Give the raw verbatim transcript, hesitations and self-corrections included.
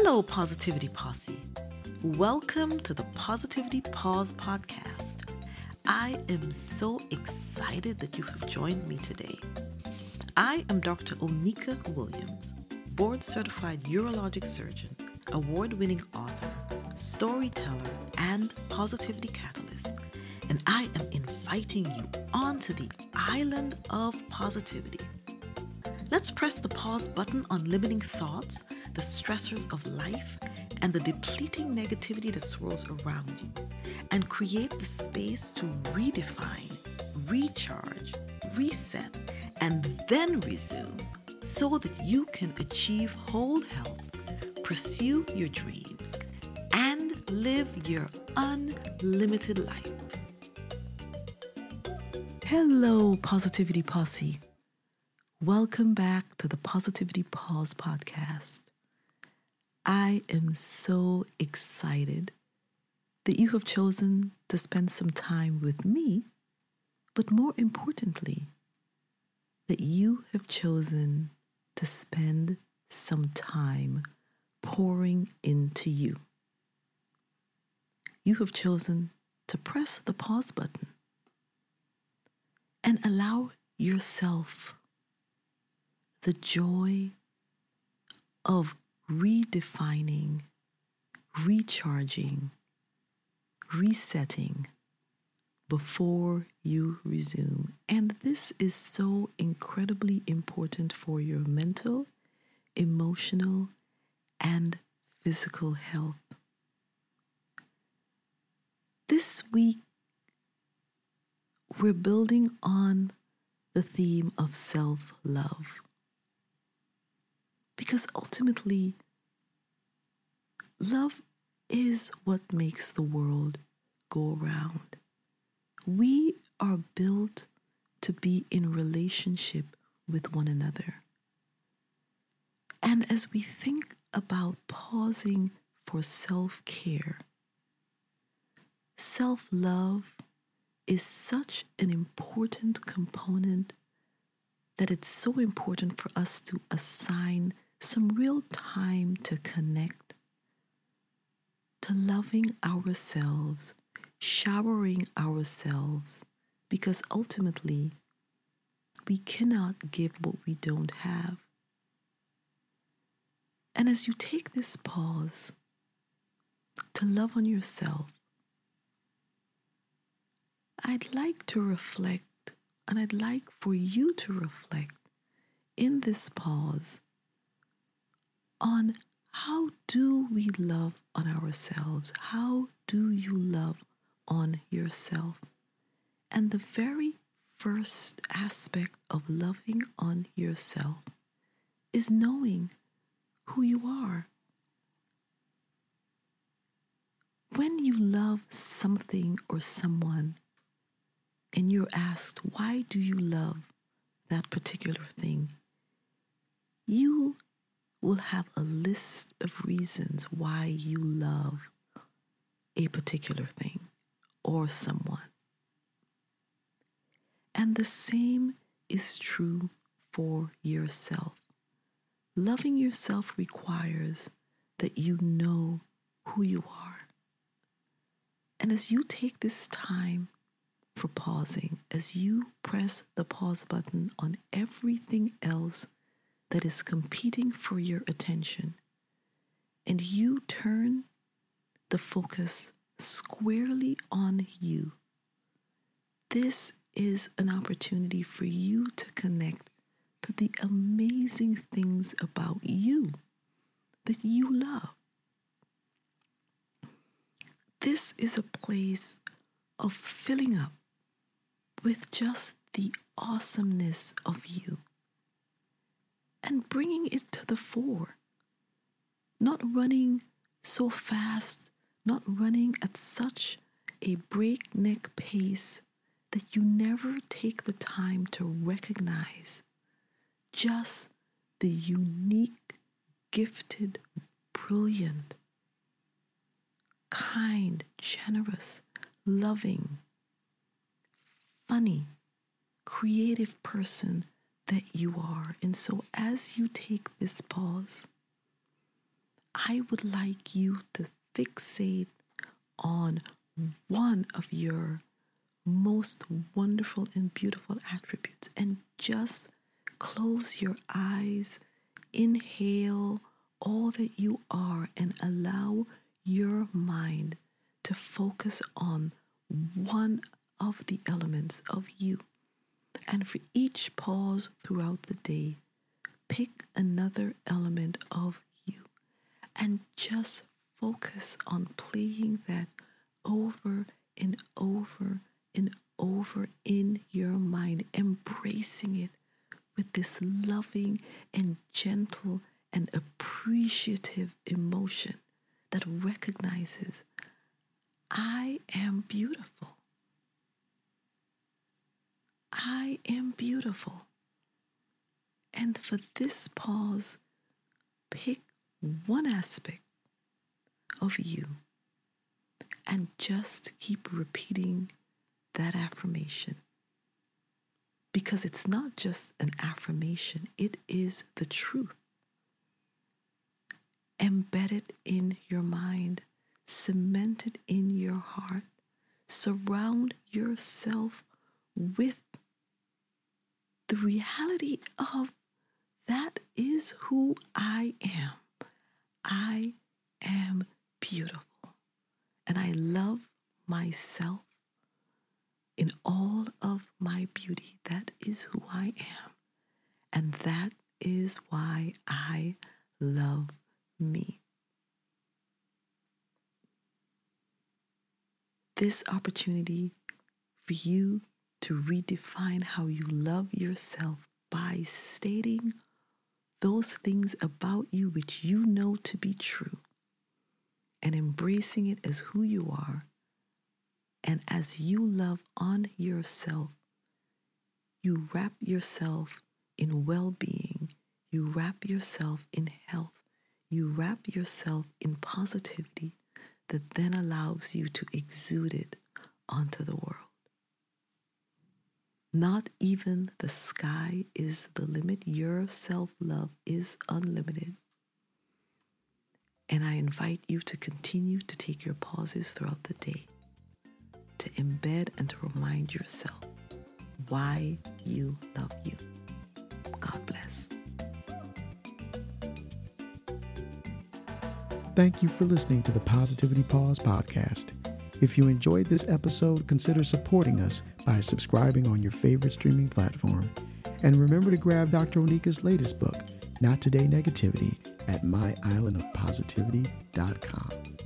Hello, Positivity Posse. Welcome to the Positivity Pause podcast. I am so excited that you have joined me today. I am Doctor Onika Williams, board-certified urologic surgeon, award-winning author, storyteller, and positivity catalyst, and I am inviting you onto the island of positivity. Let's press the pause button on limiting thoughts, the stressors of life, and the depleting negativity that swirls around you, and create the space to redefine, recharge, reset, and then resume so that you can achieve whole health, pursue your dreams, and live your unlimited life. Hello, Positivity Posse. Welcome back to the Positivity Pause podcast. I am so excited that you have chosen to spend some time with me, but more importantly, that you have chosen to spend some time pouring into you. You have chosen to press the pause button and allow yourself the joy of redefining, recharging, resetting before you resume. And this is so incredibly important for your mental, emotional, and physical health. This week, we're building on the theme of self-love, because ultimately, love is what makes the world go round. We are built to be in relationship with one another. And as we think about pausing for self-care, self-love is such an important component that it's so important for us to assign some real time to connect, to loving ourselves, showering ourselves, because ultimately we cannot give what we don't have. And as you take this pause to love on yourself, I'd like to reflect, and I'd like for you to reflect in this pause on how do we love on ourselves? How do you love on yourself? And the very first aspect of loving on yourself is knowing who you are. When you love something or someone, and you're asked, why do you love that particular thing? You will have a list of reasons why you love a particular thing or someone. And the same is true for yourself. Loving yourself requires that you know who you are. And as you take this time for pausing, as you press the pause button on everything else that is competing for your attention, and you turn the focus squarely on you, this is an opportunity for you to connect to the amazing things about you that you love. This is a place of filling up with just the awesomeness of you and bringing it to the fore. Not running so fast, not running at such a breakneck pace that you never take the time to recognize just the unique, gifted, brilliant, kind, generous, loving, funny, creative person that you are. And so as you take this pause, I would like you to fixate on one of your most wonderful and beautiful attributes and just close your eyes, inhale all that you are, and allow your mind to focus on one of the elements of you. And for each pause throughout the day, pick another element of you and just focus on playing that over and over and over in your mind, embracing it with this loving and gentle and appreciative emotion that recognizes, I am beautiful. I am beautiful. And for this pause, pick one aspect of you and just keep repeating that affirmation. Because it's not just an affirmation, it is the truth. Embed it in your mind, cement it in your heart, surround yourself with the reality of that is who I am. I am beautiful. And I love myself in all of my beauty. That is who I am. And that is why I love me. This opportunity for you to redefine how you love yourself by stating those things about you which you know to be true and embracing it as who you are. And as you love on yourself, you wrap yourself in well-being, you wrap yourself in health, you wrap yourself in positivity that then allows you to exude it onto the world. Not even the sky is the limit. Your self-love is unlimited. And I invite you to continue to take your pauses throughout the day, to embed and to remind yourself why you love you. God bless. Thank you for listening to the Positivity Pause podcast. If you enjoyed this episode, consider supporting us by subscribing on your favorite streaming platform. And remember to grab Doctor Onika's latest book, Not Today, Negativity, at my island of positivity dot com.